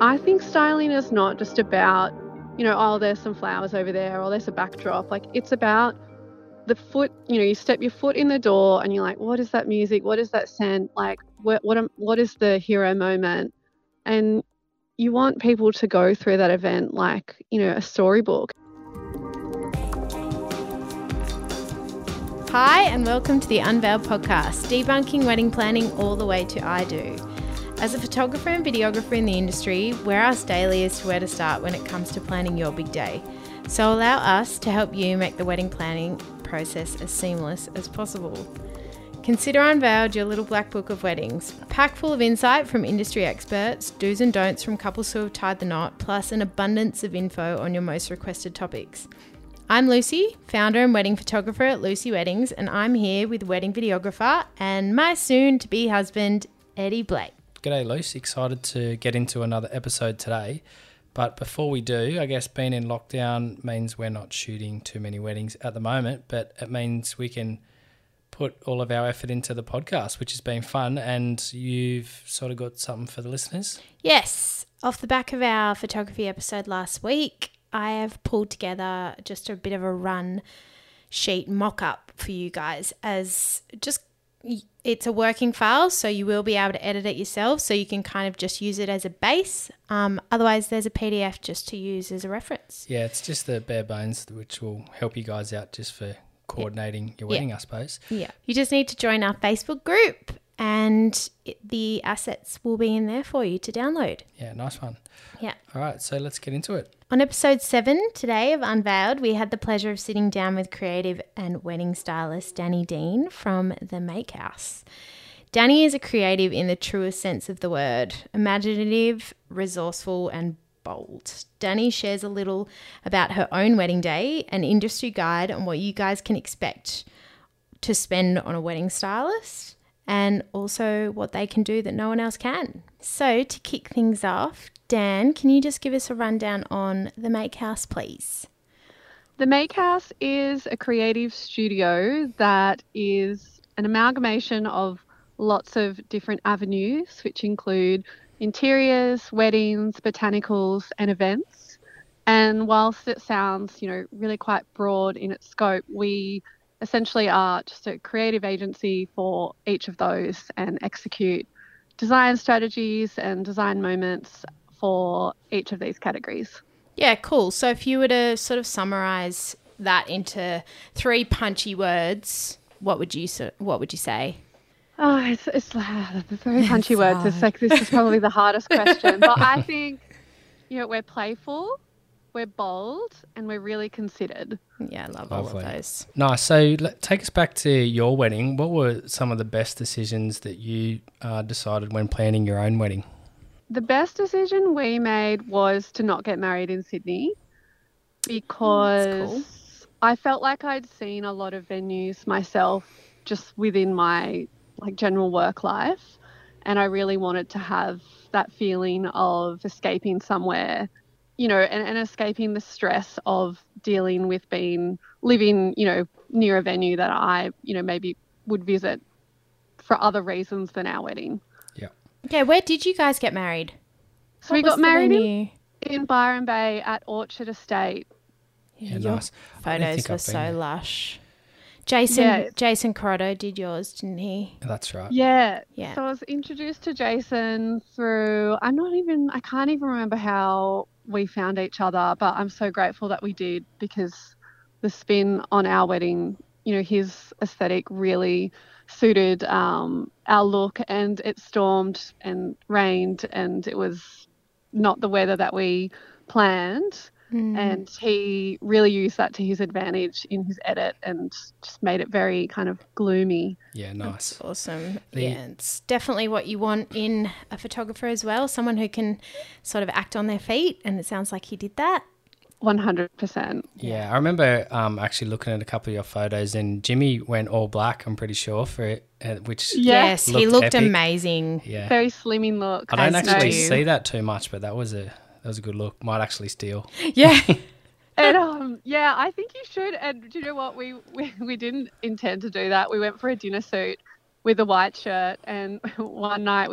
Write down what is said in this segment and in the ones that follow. I think styling is not just about, you know, oh, there's some flowers over there or there's a backdrop. Like, it's about the foot, you know, you step your foot in the door and you're like, what is that music? What is that scent? Like, what is the hero moment? And you want people to go through that event like, you know, a storybook. Hi, and welcome to the Unveiled Podcast, debunking wedding planning all the way to I do. As a photographer and videographer in the industry, we're asked daily as to where to start when it comes to planning your big day. So allow us to help you make the wedding planning process as seamless as possible. Consider Unveiled your little black book of weddings, packed full of insight from industry experts, do's and don'ts from couples who have tied the knot, plus an abundance of info on your most requested topics. I'm Lucy, founder and wedding photographer at Lucy Weddings, and I'm here with wedding videographer and my soon-to-be husband, Eddie Blake. G'day, Luce. Excited to get into another episode today. But before we do, I guess being in lockdown means we're not shooting too many weddings at the moment, but it means we can put all of our effort into the podcast, which has been fun. And you've sort of got something for the listeners? Yes. Off the back of our photography episode last week, I have pulled together just a bit of a run sheet mock-up for you guys as just it's a working file, so you will be able to edit it yourself, so you can kind of just use it as a base. Otherwise, there's a PDF just to use as a reference. Yeah, it's just the bare bones, which will help you guys out just for coordinating your wedding, I suppose. Yeah. You just need to join our Facebook group and the assets will be in there for you to download. Yeah, nice one. Yeah. All right, so let's get into it. On episode 7 today of Unveiled, we had the pleasure of sitting down with creative and wedding stylist Dani Dean from The Make Haus. Dani is a creative in the truest sense of the word, imaginative, resourceful and bold. Dani shares a little about her own wedding day, an industry guide on what you guys can expect to spend on a wedding stylist, and also what they can do that no one else can. So to kick things off, Dan, can you just give us a rundown on The Make Haus, please? The Make Haus is a creative studio that is an amalgamation of lots of different avenues, which include interiors, weddings, botanicals, and events. And whilst it sounds, you know, really quite broad in its scope, we essentially are just a creative agency for each of those and execute design strategies and design moments for each of these categories. Yeah, cool. So if you were to sort of summarize that into 3 punchy words, what would you say? Oh, it's the 3 punchy words. It's like, this is probably the hardest question. But I think, you know, we're playful, we're bold, and we're really considered. Yeah, I love all of those. Nice. So take us back to your wedding. What were some of the best decisions that you decided when planning your own wedding? The best decision we made was to not get married in Sydney, because I felt like I'd seen a lot of venues myself just within my like general work life, and I really wanted to have that feeling of escaping somewhere, you know, and escaping the stress of dealing with living, you know, near a venue that I, you know, maybe would visit for other reasons than our wedding. Okay, where did you guys get married? So we got married in Byron Bay at Orchard Estate. Yeah, nice. Photos were so lush. Jason Corotto did yours, didn't he? That's right. Yeah. So I was introduced to Jason through, I can't even remember how we found each other, but I'm so grateful that we did, because the spin on our wedding, you know, his aesthetic really suited our look, and it stormed and rained and it was not the weather that we planned, and he really used that to his advantage in his edit and just made it very kind of gloomy. Yeah, nice. That's awesome. Yeah, it's definitely what you want in a photographer as well, someone who can sort of act on their feet, and it sounds like he did that. 100%. Yeah, I remember actually looking at a couple of your photos, and Jimmy went all black, I'm pretty sure, for it, which he looked epic. Amazing. Yeah, very slimming look. I don't actually see that too much, but that was a good look. Might actually steal. Yeah. And yeah, I think you should. And do you know what? We didn't intend to do that. We went for a dinner suit with a white shirt, and one night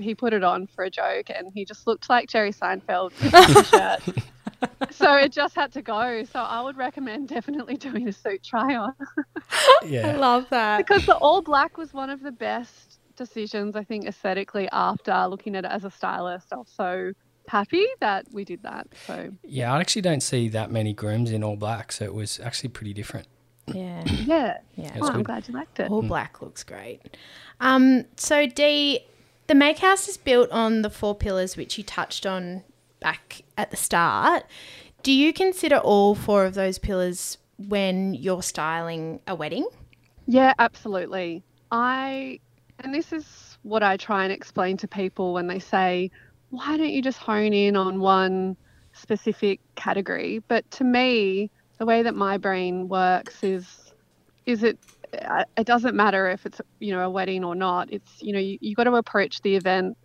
he put it on for a joke, and he just looked like Jerry Seinfeld in a shirt. So it just had to go. So I would recommend definitely doing a suit try on. Yeah. I love that. Because the all black was one of the best decisions, I think, aesthetically, after looking at it as a stylist. I was so happy that we did that. So yeah, I actually don't see that many grooms in all black, so it was actually pretty different. Yeah. Yeah. Yeah. Oh, I'm glad you liked it. All black looks great. So Dee, the Make Haus is built on the four pillars which you touched on back at the start. Do you consider all four of those pillars when you're styling a wedding? Yeah, absolutely. And this is what I try and explain to people when they say, why don't you just hone in on one specific category? But to me, the way that my brain works is it doesn't matter if it's, you know, a wedding or not. It's, you know, you've got to approach the event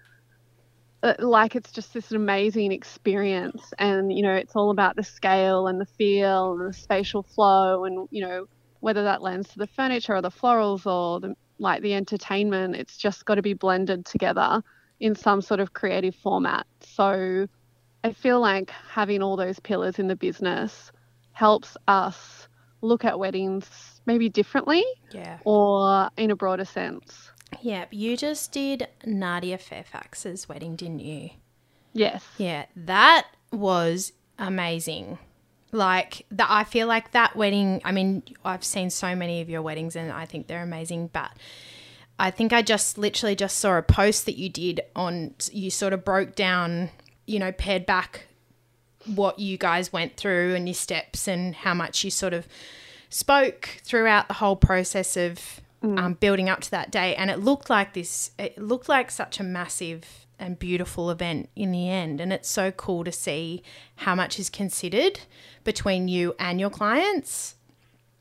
like it's just this amazing experience, and, you know, it's all about the scale and the feel and the spatial flow, and, you know, whether that lends to the furniture or the florals or the entertainment, it's just got to be blended together in some sort of creative format. So I feel like having all those pillars in the business helps us look at weddings maybe differently, yeah, or in a broader sense. Yeah, you just did Nadia Fairfax's wedding, didn't you? Yes. Yeah, that was amazing. Like, I feel like that wedding, I mean, I've seen so many of your weddings and I think they're amazing, but I think I just literally just saw a post that you did on, you sort of broke down, you know, pared back what you guys went through and your steps and how much you sort of spoke throughout the whole process of building up to that day. And it looked like such a massive and beautiful event in the end. And it's so cool to see how much is considered between you and your clients.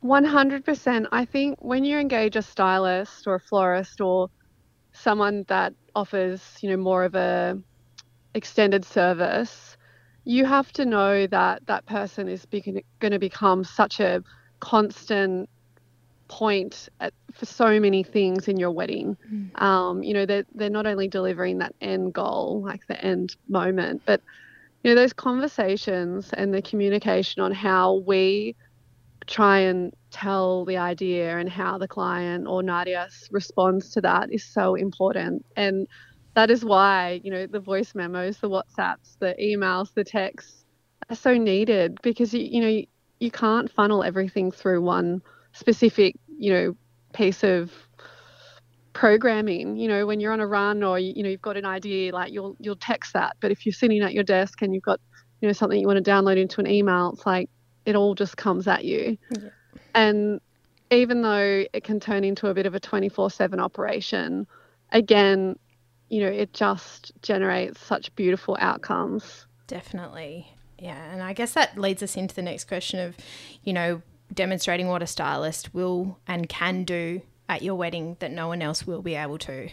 100%. I think when you engage a stylist or a florist or someone that offers, you know, more of a extended service, you have to know that that person is going to become such a constant point for so many things in your wedding. You know, they're not only delivering that end goal, like the end moment, but, you know, those conversations and the communication on how we try and tell the idea and how the client or Nadia responds to that is so important. And that is why, you know, the voice memos, the WhatsApps, the emails, the texts are so needed, because, you can't funnel everything through one specific, you know, piece of programming. You know, when you're on a run or, you know, you've got an idea, like you'll text that. But if you're sitting at your desk and you've got, you know, something you want to download into an email, it's like it all just comes at you. Yeah. And even though it can turn into a bit of a 24/7 operation, again, you know, it just generates such beautiful outcomes. Definitely. Yeah. And I guess that leads us into the next question of, you know, demonstrating what a stylist will and can do at your wedding that no one else will be able to.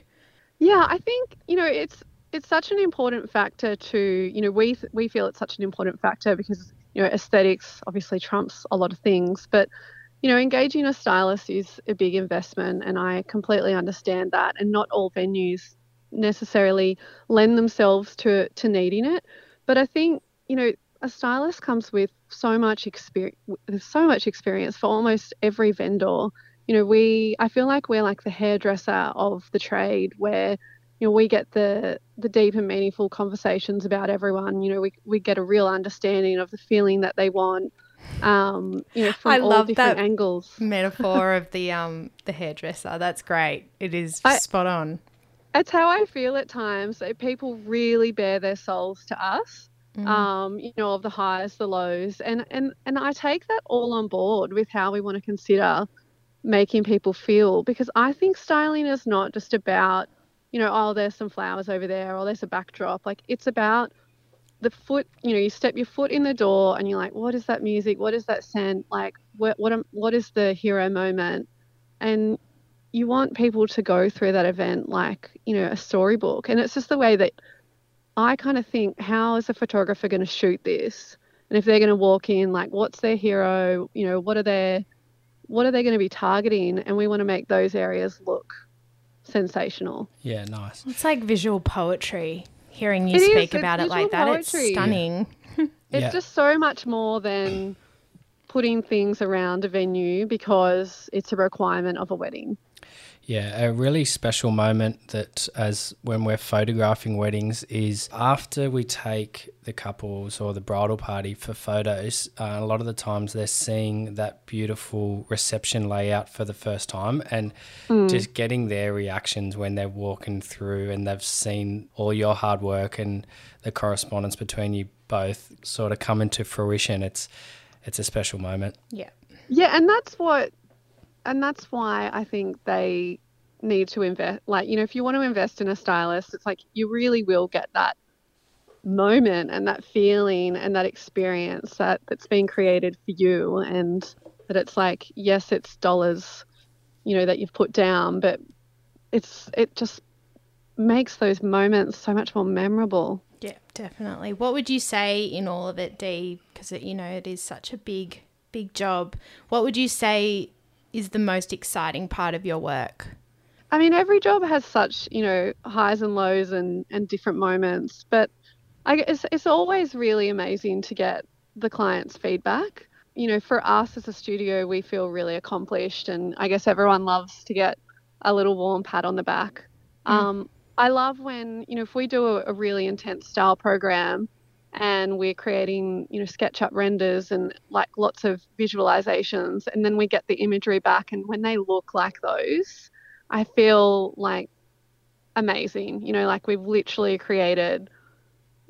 Yeah. I think, you know, it's such an important factor to, you know, we feel it's such an important factor because, you know, aesthetics obviously trumps a lot of things, but, you know, engaging a stylist is a big investment, and I completely understand that. And not all venues necessarily lend themselves to needing it, but I think, you know, a stylist comes with so much experience for almost every vendor. You know, I feel like we're like the hairdresser of the trade, where, you know, we get the deep and meaningful conversations about everyone. You know, we get a real understanding of the feeling that they want, you know, from all different angles. I love that metaphor of the hairdresser. That's great. It is spot on. That's how I feel at times. People really bare their souls to us, you know, of the highs, the lows. And I take that all on board with how we want to consider making people feel, because I think styling is not just about, you know, oh, there's some flowers over there or there's a backdrop. Like, it's about the foot. You know, you step your foot in the door and you're like, what is that music? What is that scent? Like, what is the hero moment? And you want people to go through that event like, you know, a storybook. And it's just the way that I kind of think, how is a photographer going to shoot this? And if they're going to walk in, like, what's their hero? You know, what are they going to be targeting? And we want to make those areas look sensational. Yeah, nice. It's like visual poetry. Hearing you speak about it like that, it's stunning. Yeah. It's just so much more than putting things around a venue because it's a requirement of a wedding. Yeah, a really special moment that as when we're photographing weddings is after we take the couples or the bridal party for photos, a lot of the times they're seeing that beautiful reception layout for the first time and just getting their reactions when they're walking through and they've seen all your hard work and the correspondence between you both sort of come into fruition. It's a special moment. Yeah. Yeah, and that's why I think they need to invest. Like, you know, if you want to invest in a stylist, it's like you really will get that moment and that feeling and that experience that's been created for you, and that it's like, yes, it's dollars, you know, that you've put down, but it just makes those moments so much more memorable. Yeah, definitely. What would you say in all of it, Dee? Because, you know, it is such a big, big job. What would you say is the most exciting part of your work? I mean, every job has such, you know, highs and lows and different moments, but it's always really amazing to get the client's feedback. You know, for us as a studio, we feel really accomplished, and I guess everyone loves to get a little warm pat on the back. I love when, you know, if we do a really intense style program and we're creating, you know, SketchUp renders and like lots of visualizations, and then we get the imagery back, and when they look like those, I feel like amazing, you know, like we've literally created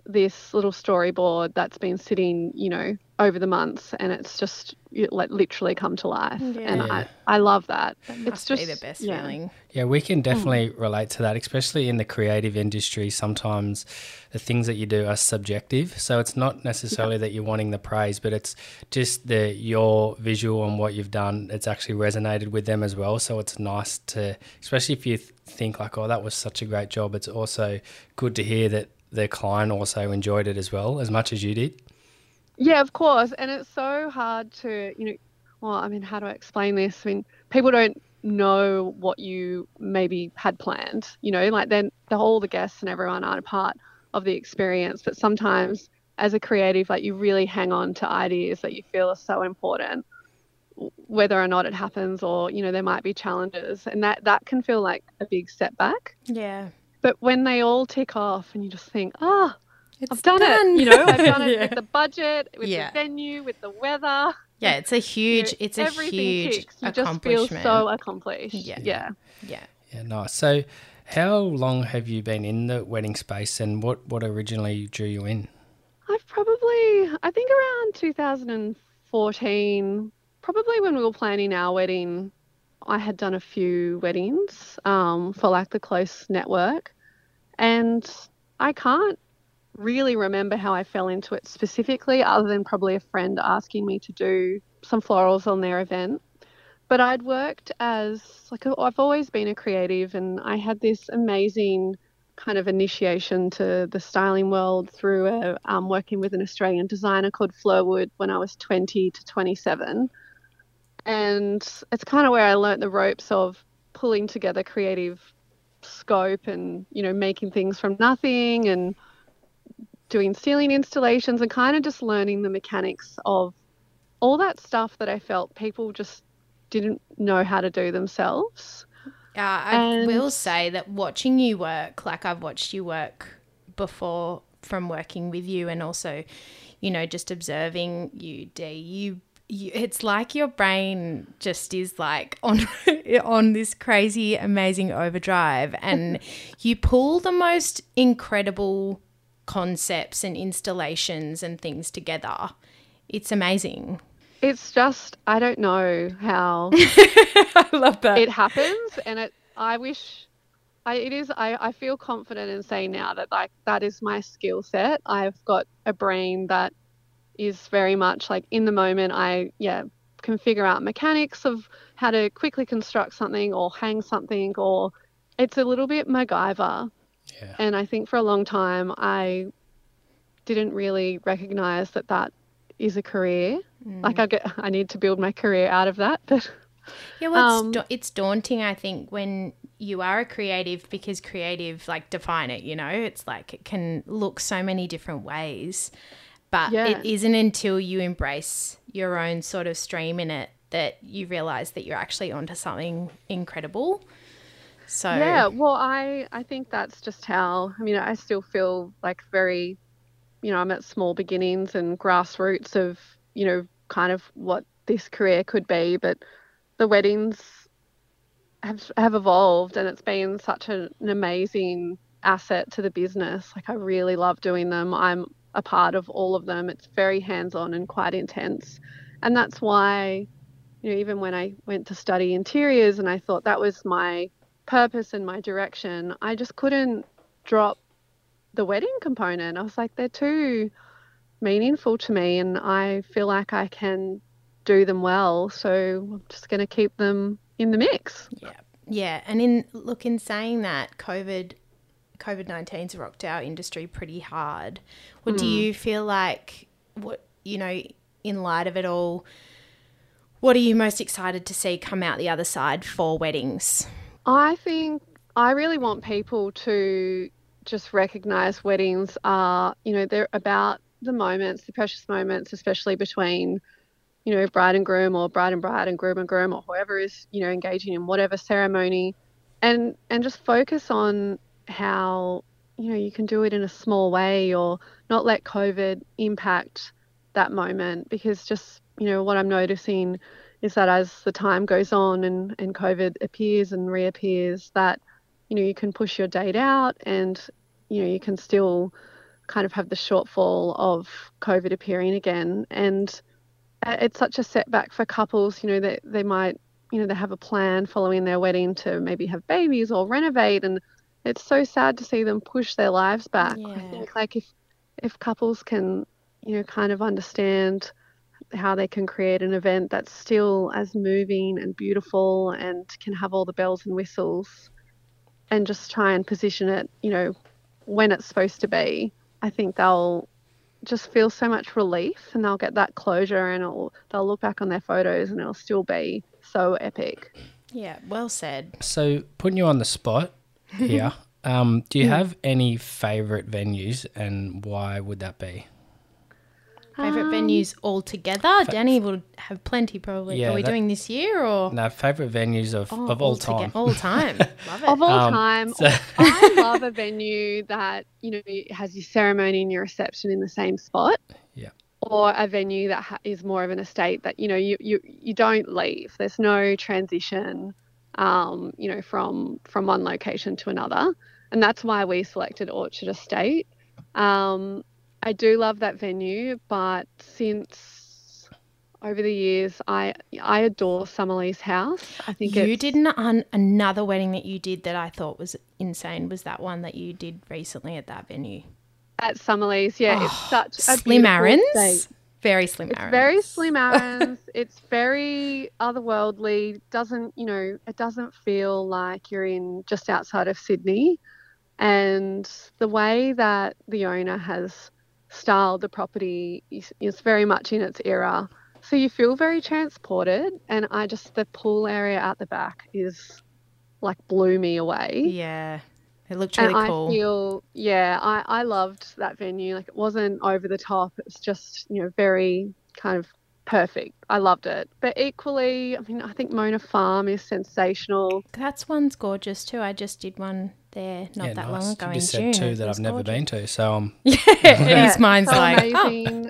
this little storyboard that's been sitting, you know, over the months, and it's just like literally come to life. Yeah. And I love that. It's just the best feeling. Yeah, we can definitely relate to that, especially in the creative industry. Sometimes the things that you do are subjective, so it's not necessarily that you're wanting the praise, but it's just your visual and what you've done, it's actually resonated with them as well. So it's nice to, especially if you think like, oh, that was such a great job, it's also good to hear that the client also enjoyed it as well, as much as you did. Yeah, of course. And it's so hard to, you know, well, I mean, how do I explain this? I mean, people don't know what you maybe had planned, you know, like then all the guests and everyone aren't a part of the experience. But sometimes as a creative, like you really hang on to ideas that you feel are so important, whether or not it happens, or, you know, there might be challenges, and that can feel like a big setback. Yeah. But when they all tick off and you just think, I've done it, you know, I've done it with the budget, with the venue, with the weather. Yeah, it's a huge, you know, it's a huge ticks. You accomplishment. Just feel so accomplished. Yeah, nice. So how long have you been in the wedding space, and what originally drew you in? I think around 2014, probably when we were planning our wedding, I had done a few weddings for like the close network, and I can't really remember how I fell into it specifically, other than probably a friend asking me to do some florals on their event. But I'd worked as like I've always been a creative, and I had this amazing kind of initiation to the styling world through working with an Australian designer called Fleur Wood when I was 20 to 27. And it's kind of where I learnt the ropes of pulling together creative scope and, you know, making things from nothing and doing ceiling installations and kind of just learning the mechanics of all that stuff that I felt people just didn't know how to do themselves. I will say that watching you work, like I've watched you work before from working with you, and also, you know, just observing you, Dee, it's like your brain just is like on this crazy, amazing overdrive, and you pull the most incredible concepts and installations and things together. It's amazing. It's just, I don't know how I love that. It happens, and I feel confident in saying now that like that is my skill set. I've got a brain that is very much like in the moment. I can figure out mechanics of how to quickly construct something or hang something, or it's a little bit MacGyver. Yeah. And I think for a long time I didn't really recognize that is a career. Like I need to build my career out of that, but Yeah, well, it's daunting, I think, when you are a creative, because creative, like, define it, you know. It's like it can look so many different ways, but it isn't until you embrace your own sort of stream in it that you realise that you're actually onto something incredible. So yeah, well, I think that's just how, I mean, I still feel like very, you know, I'm at small beginnings and grassroots of, you know, kind of what this career could be, but the weddings have evolved, and it's been such an amazing asset to the business. Like, I really love doing them. I'm a part of all of them. It's very hands-on and quite intense, and that's why, you know, even when I went to study interiors and I thought that was my purpose and my direction, I just couldn't drop the wedding component. I was like, they're too meaningful to me, and I feel like I can do them well, so I'm just going to keep them in the mix. Yeah. And in saying that, COVID-19's rocked our industry pretty hard. What do you feel like, what, you know, in light of it all, what are you most excited to see come out the other side for weddings? I think I really want people to just recognise weddings are, you know, they're about the moments, the precious moments, especially between, you know, bride and groom, or bride and bride and groom and groom, or whoever is, you know, engaging in whatever ceremony, and just focus on how, you know, you can do it in a small way, or not let COVID impact that moment, because just, you know, what I'm noticing is that as the time goes on and COVID appears and reappears, that, you know, you can push your date out, and, you know, you can still kind of have the shortfall of COVID appearing again. And it's such a setback for couples, you know, that they might, you know, they have a plan following their wedding to maybe have babies or renovate, and it's so sad to see them push their lives back. Yeah. I think, like, if couples can, you know, kind of understand how they can create an event that's still as moving and beautiful and can have all the bells and whistles, and just try and position it, you know, when it's supposed to be, I think they'll just feel so much relief, and they'll get that closure, and they'll look back on their photos and it'll still be so epic. Yeah, well said. So, putting you on the spot here, do you have any favourite venues, and why would that be? Favourite venues altogether? Dani will have plenty probably. Yeah, are we doing this year or? No, favourite venues of all time. All time. Love it. Of all time. So. I love a venue that, you know, has your ceremony and your reception in the same spot. Yeah. Or a venue that is more of an estate that, you know, you don't leave. There's no transition, you know, from one location to another. And that's why we selected Orchard Estate. I do love that venue, but since over the years, I adore Summerlee's house. I think you did another wedding that you did that I thought was insane was that one that you did recently at that venue. At Summerlee's, yeah, it's such a Slim Aarons. Very Slim Aarons. Very Slim Aarons. It's very otherworldly. Doesn't, you know? It doesn't feel like you're in just outside of Sydney, and the way that the owner has styled the property is very much in its era, so you feel very transported. And I just, the pool area out the back is like blew me away. Yeah, it looked really cool. I feel, yeah, I loved that venue. Like, it wasn't over the top, it's just, you know, very kind of perfect. I loved it. But equally, I mean, I think Mona Farm is sensational. That's one's gorgeous too. I just did one there long ago. You just said two that I've never been to, so it is. Mine's so like amazing.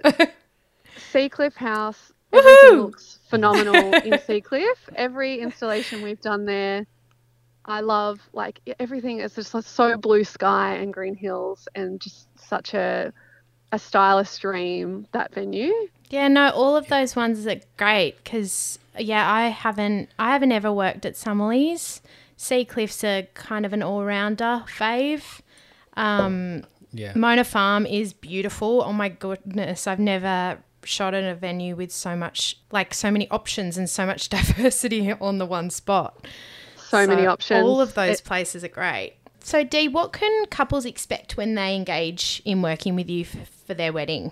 Seacliff House. Everything looks phenomenal in Seacliff. Every installation we've done there, I love. Like, everything is just so blue sky and green hills, and just such a stylish dream, that venue. Yeah, no, all of those ones are great because, yeah, I haven't ever worked at Summerlee's. Seacliff's a kind of an all-rounder fave. Yeah. Mona Farm is beautiful. Oh my goodness, I've never shot at a venue with so much, like, so many options and so much diversity on the one spot. So many options. All of those places are great. So, Dee, what can couples expect when they engage in working with you for their wedding?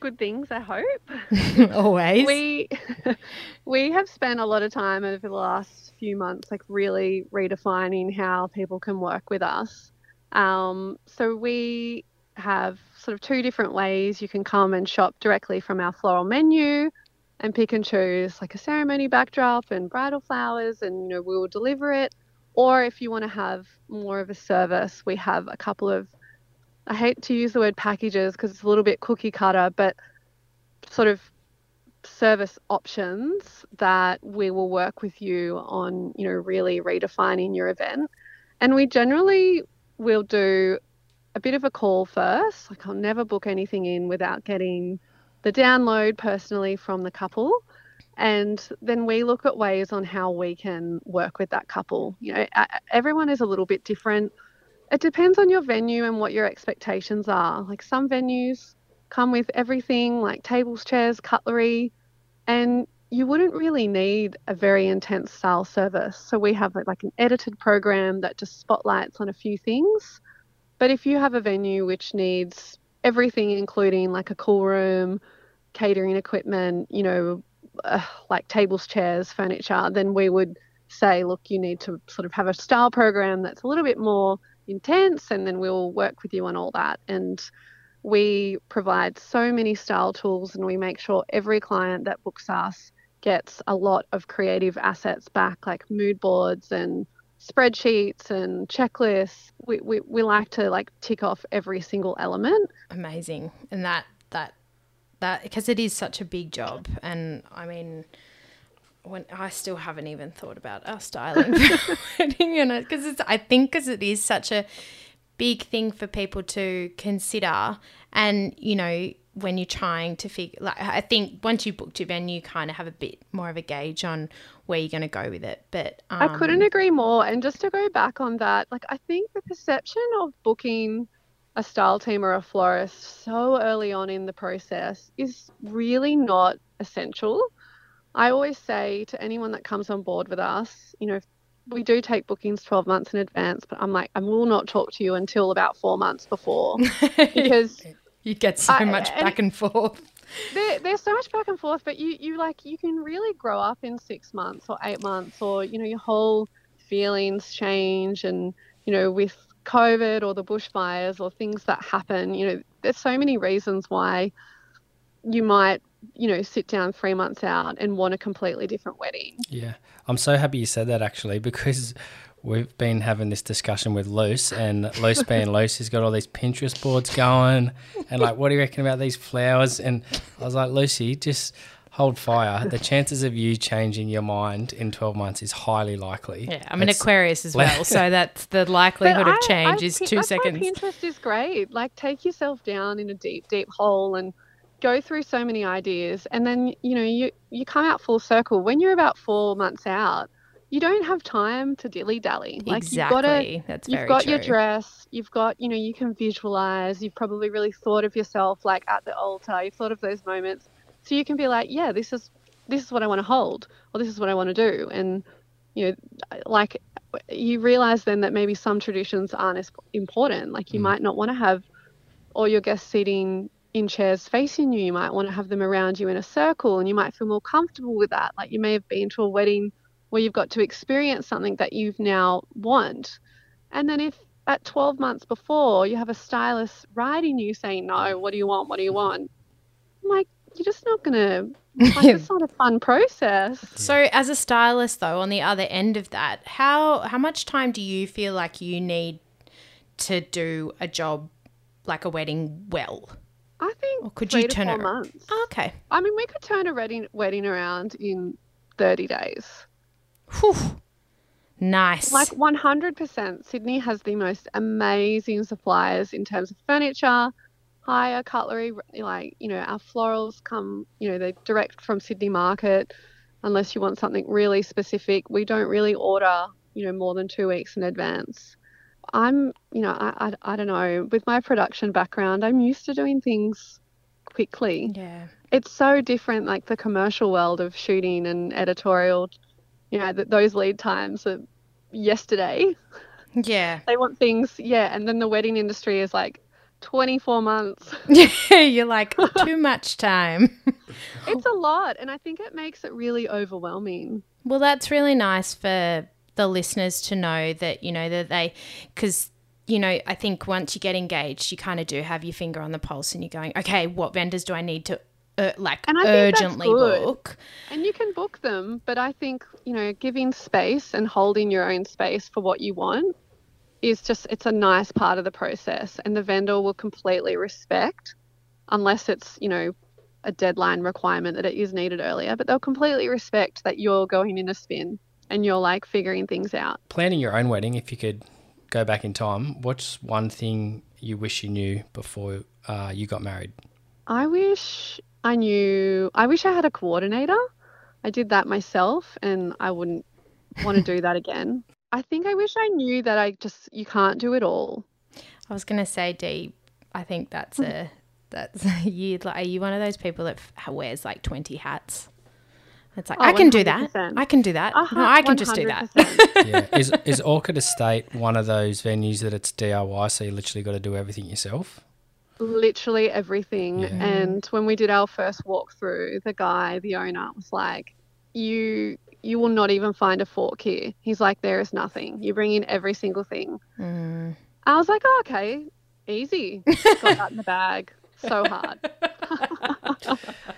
Good things, I hope. Always. We have spent a lot of time over the last few months, like, really redefining how people can work with us. So we have sort of two different ways you can come and shop directly from our floral menu and pick and choose, like, a ceremony backdrop and bridal flowers, and, you know, we will deliver it. Or if you want to have more of a service, we have a couple of, I hate to use the word packages because it's a little bit cookie cutter, but sort of service options that we will work with you on, you know, really redefining your event. And we generally will do a bit of a call first. Like, I'll never book anything in without getting the download personally from the couple. And then we look at ways on how we can work with that couple. You know, everyone is a little bit different. It depends on your venue and what your expectations are. Like, some venues come with everything, like tables, chairs, cutlery, and you wouldn't really need a very intense style service. So we have like an edited program that just spotlights on a few things. But if you have a venue which needs everything, including like a cool room, catering equipment, you know, like tables, chairs, furniture, then we would say, look, you need to sort of have a style program that's a little bit more intense, and then we'll work with you on all that. And we provide so many style tools, and we make sure every client that books us gets a lot of creative assets back, like mood boards and spreadsheets and checklists. We like to, like, tick off every single element. Amazing. And that because it is such a big job. And I mean, when I still haven't even thought about our styling for a wedding, you know, because it is such a big thing for people to consider. And, you know, when you're trying to figure, like, I think once you booked your venue, you kind of have a bit more of a gauge on where you're going to go with it. But I couldn't agree more. And just to go back on that, like, I think the perception of booking a style team or a florist so early on in the process is really not essential. I always say to anyone that comes on board with us, you know, we do take bookings 12 months in advance, but I'm like, I will not talk to you until about 4 months before, because you get so much back and forth. There's so much back and forth, but you can really grow up in 6 months or 8 months, or, you know, your whole feelings change. And, you know, with COVID or the bushfires or things that happen, you know, there's so many reasons why you might, you know, sit down 3 months out and want a completely different wedding. Yeah. I'm so happy you said that, actually, because we've been having this discussion with Luce, and Luce being Luce, has got all these Pinterest boards going and, like, what do you reckon about these flowers? And I was like, Lucy, just hold fire. The chances of you changing your mind in 12 months is highly likely. Yeah, I'm an Aquarius as well, so that's the likelihood of change is 2 seconds. Pinterest is great. Like, take yourself down in a deep, deep hole and go through so many ideas, and then, you know, you come out full circle. When you're about 4 months out, you don't have time to dilly-dally. Like, exactly. You've got your dress, you've got, you know, you can visualize, you've probably really thought of yourself, like, at the altar, you've thought of those moments, so you can be like, yeah, this is what I want to hold, or this is what I want to do. And, you know, like, you realize then that maybe some traditions aren't as important. Like, you might not want to have all your guests sitting in chairs facing you. You might want to have them around you in a circle, and you might feel more comfortable with that. Like, you may have been to a wedding where you've got to experience something that you've now want. And then if at 12 months before you have a stylist riding you saying, no, what do you want? I'm like, you're just not going to, like, it's not a fun process. So as a stylist though, on the other end of that, how much time do you feel like you need to do a job like a wedding well? I think, or could 3 to 4 months. Oh, okay. I mean, we could turn a wedding around in 30 days. Whew. Nice. Like, 100%. Sydney has the most amazing suppliers in terms of furniture, hire, cutlery. Like, you know, our florals come, you know, they're direct from Sydney Market, unless you want something really specific. We don't really order, you know, more than 2 weeks in advance. I'm, you know, I don't know, with my production background, I'm used to doing things quickly. Yeah. It's so different, like, the commercial world of shooting and editorial, you know, those lead times are yesterday. Yeah. They want things, yeah, and then the wedding industry is like 24 months. You're like, too much time. It's a lot, and I think it makes it really overwhelming. Well, that's really nice for the listeners to know that, you know, that they – because, you know, I think once you get engaged, you kind of do have your finger on the pulse and you're going, okay, what vendors do I need to urgently book? And you can book them, but I think, you know, giving space and holding your own space for what you want is just, it's a nice part of the process, and the vendor will completely respect, unless it's, you know, a deadline requirement that it is needed earlier, but they'll completely respect that you're going in a spin and you're like figuring things out. Planning your own wedding, if you could go back in time, what's one thing you wish you knew before you got married? I wish I had a coordinator. I did that myself and I wouldn't want to do that again. I think I wish I knew that you can't do it all. I was going to say, Dee, I think are you one of those people that wears like 20 hats? It's like, oh, I can do that. No, I can 100%. Just do that. Yeah. Is Orchard Estate one of those venues that it's DIY, so you literally got to do everything yourself? Literally everything. Yeah. And when we did our first walkthrough, the guy, the owner, was like, You will not even find a fork here. He's like, there is nothing. You bring in every single thing. Mm. I was like, oh, okay, easy. Got that in the bag. So hard.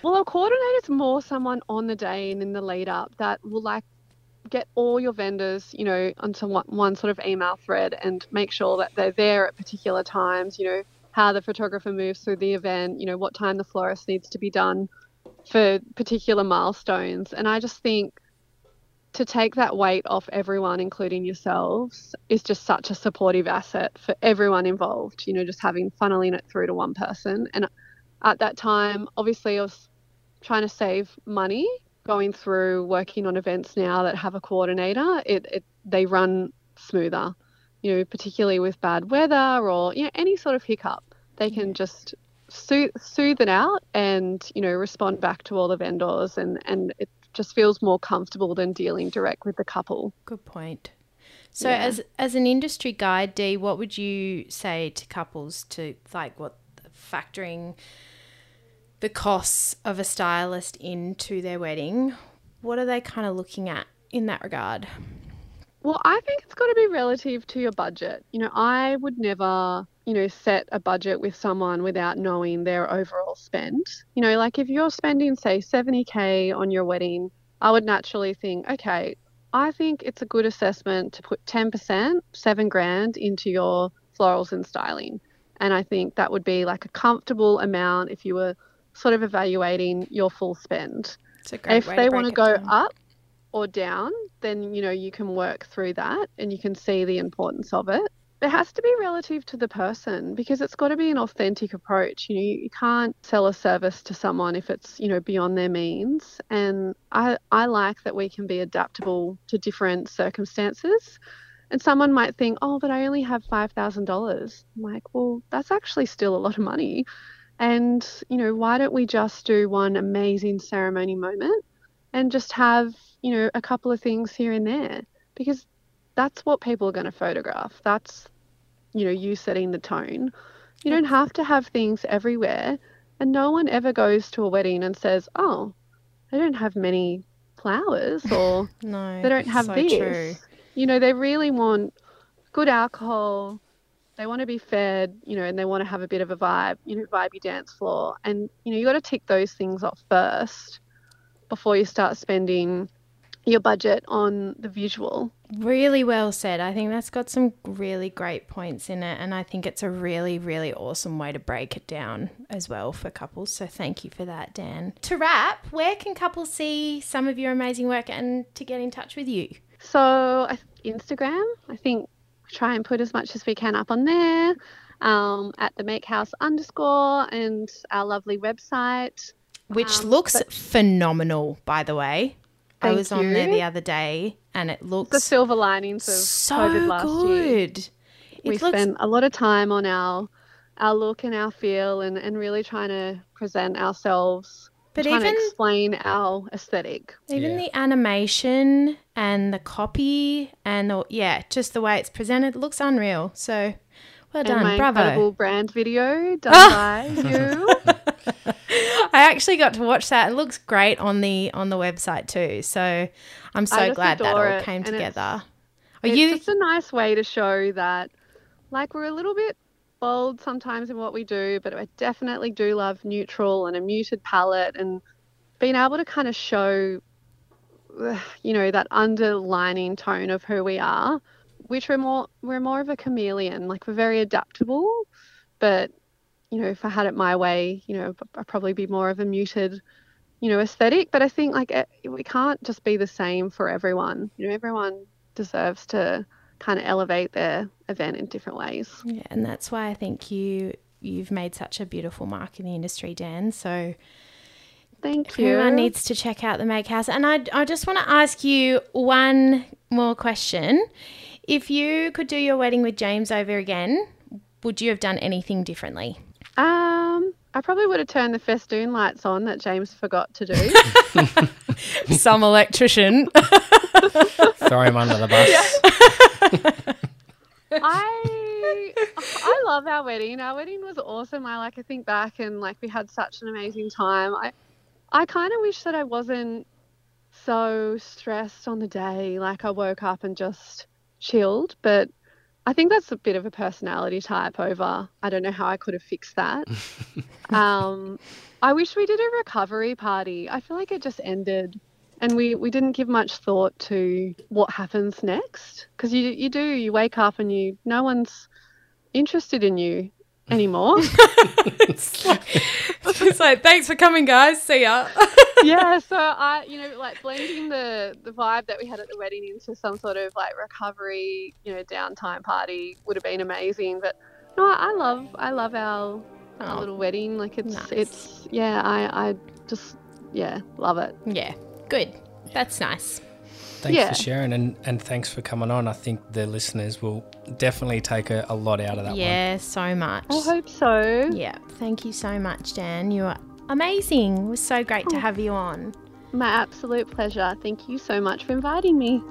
Well, a coordinator is more someone on the day and in the lead up that will like get all your vendors, you know, onto one sort of email thread and make sure that they're there at particular times, you know, how the photographer moves through the event, you know, what time the florist needs to be done for particular milestones. And I just think, to take that weight off everyone, including yourselves, is just such a supportive asset for everyone involved, you know, just funneling it through to one person. And at that time, obviously, I was trying to save money, going through working on events now that have a coordinator. They run smoother, you know, particularly with bad weather or, you know, any sort of hiccup. They can just soothe it out and, you know, respond back to all the vendors and it just feels more comfortable than dealing direct with the couple. Good point. So yeah. as an industry guide, Dee, what would you say to couples to like what factoring the costs of a stylist into their wedding? What are they kind of looking at in that regard? Well, I think it's got to be relative to your budget. You know, I would never, you know, set a budget with someone without knowing their overall spend. You know, like if you're spending, say, $70,000 on your wedding, I would naturally think, okay, I think it's a good assessment to put 10%, $7,000 into your florals and styling. And I think that would be like a comfortable amount if you were sort of evaluating your full spend. It's a great if way they want to go down. Up or down, then, you know, you can work through that and you can see the importance of it. It has to be relative to the person because it's got to be an authentic approach. You know, you can't sell a service to someone if it's, you know, beyond their means. And I like that we can be adaptable to different circumstances. And someone might think, oh, but I only have $5,000. I'm like, well, that's actually still a lot of money. And, you know, why don't we just do one amazing ceremony moment and just have, you know, a couple of things here and there? Because that's what people are going to photograph. That's, you know, you setting the tone. You don't have to have things everywhere. And no one ever goes to a wedding and says, oh, they don't have many flowers or no, they don't have so this. True. You know, they really want good alcohol. They want to be fed, you know, and they want to have a bit of a vibe, you know, vibey dance floor. And, you know, you got to tick those things off first before you start spending your budget on the visual. Really well said. I think that's got some really great points in it, and I think it's a really, really awesome way to break it down as well for couples. So thank you for that, Dan. To wrap, where can couples see some of your amazing work and to get in touch with you? So Instagram, I think we try and put as much as we can up on there, at the Make Haus _ and our lovely website. Which looks phenomenal, by the way. Thank I was you. On there the other day and it looks the silver linings of so COVID last good. Year. We spent a lot of time on our look and our feel and really trying to present ourselves, but trying to explain our aesthetic. Even the animation and the copy and just the way it's presented looks unreal. So Well done, my bravo. Incredible brand video done by you. I actually got to watch that. It looks great on the website too. So I'm so glad that all came together. It's just a nice way to show that, like, we're a little bit bold sometimes in what we do, but I definitely do love neutral and a muted palette, and being able to kind of show, you know, that underlining tone of who we are, which we're more of a chameleon. Like, we're very adaptable, but, you know, if I had it my way, you know, I'd probably be more of a muted, you know, aesthetic. But I think, like, we can't just be the same for everyone. You know, everyone deserves to kind of elevate their event in different ways. Yeah, and that's why I think you've made such a beautiful mark in the industry, Dan. So thank you. Everyone needs to check out the Make Haus. And I just want to ask you one more question. If you could do your wedding with James over again, would you have done anything differently? I probably would have turned the festoon lights on that James forgot to do. Some electrician. Throw him under the bus. Yeah. I love our wedding. Our wedding was awesome. I think back and, like, we had such an amazing time. I kind of wish that I wasn't so stressed on the day. Like, I woke up and just chilled, but I think that's a bit of a personality type over. I don't know how I could have fixed that. I wish we did a recovery party. I feel like it just ended and we didn't give much thought to what happens next, because you wake up and no one's interested in you anymore. it's like thanks for coming, guys, see ya. Yeah, so I, you know, like, blending the vibe that we had at the wedding into some sort of, like, recovery, you know, downtime party would have been amazing. But no, I love our little wedding. Like, it's nice. It's, yeah, I just, yeah, love it. Yeah, good. Yeah. That's nice. Thanks for sharing, and thanks for coming on. I think the listeners will definitely take a lot out of that one. Yeah, so much. I hope so. Yeah, thank you so much, Dan. You are amazing. It was so great to have you on. My absolute pleasure. Thank you so much for inviting me.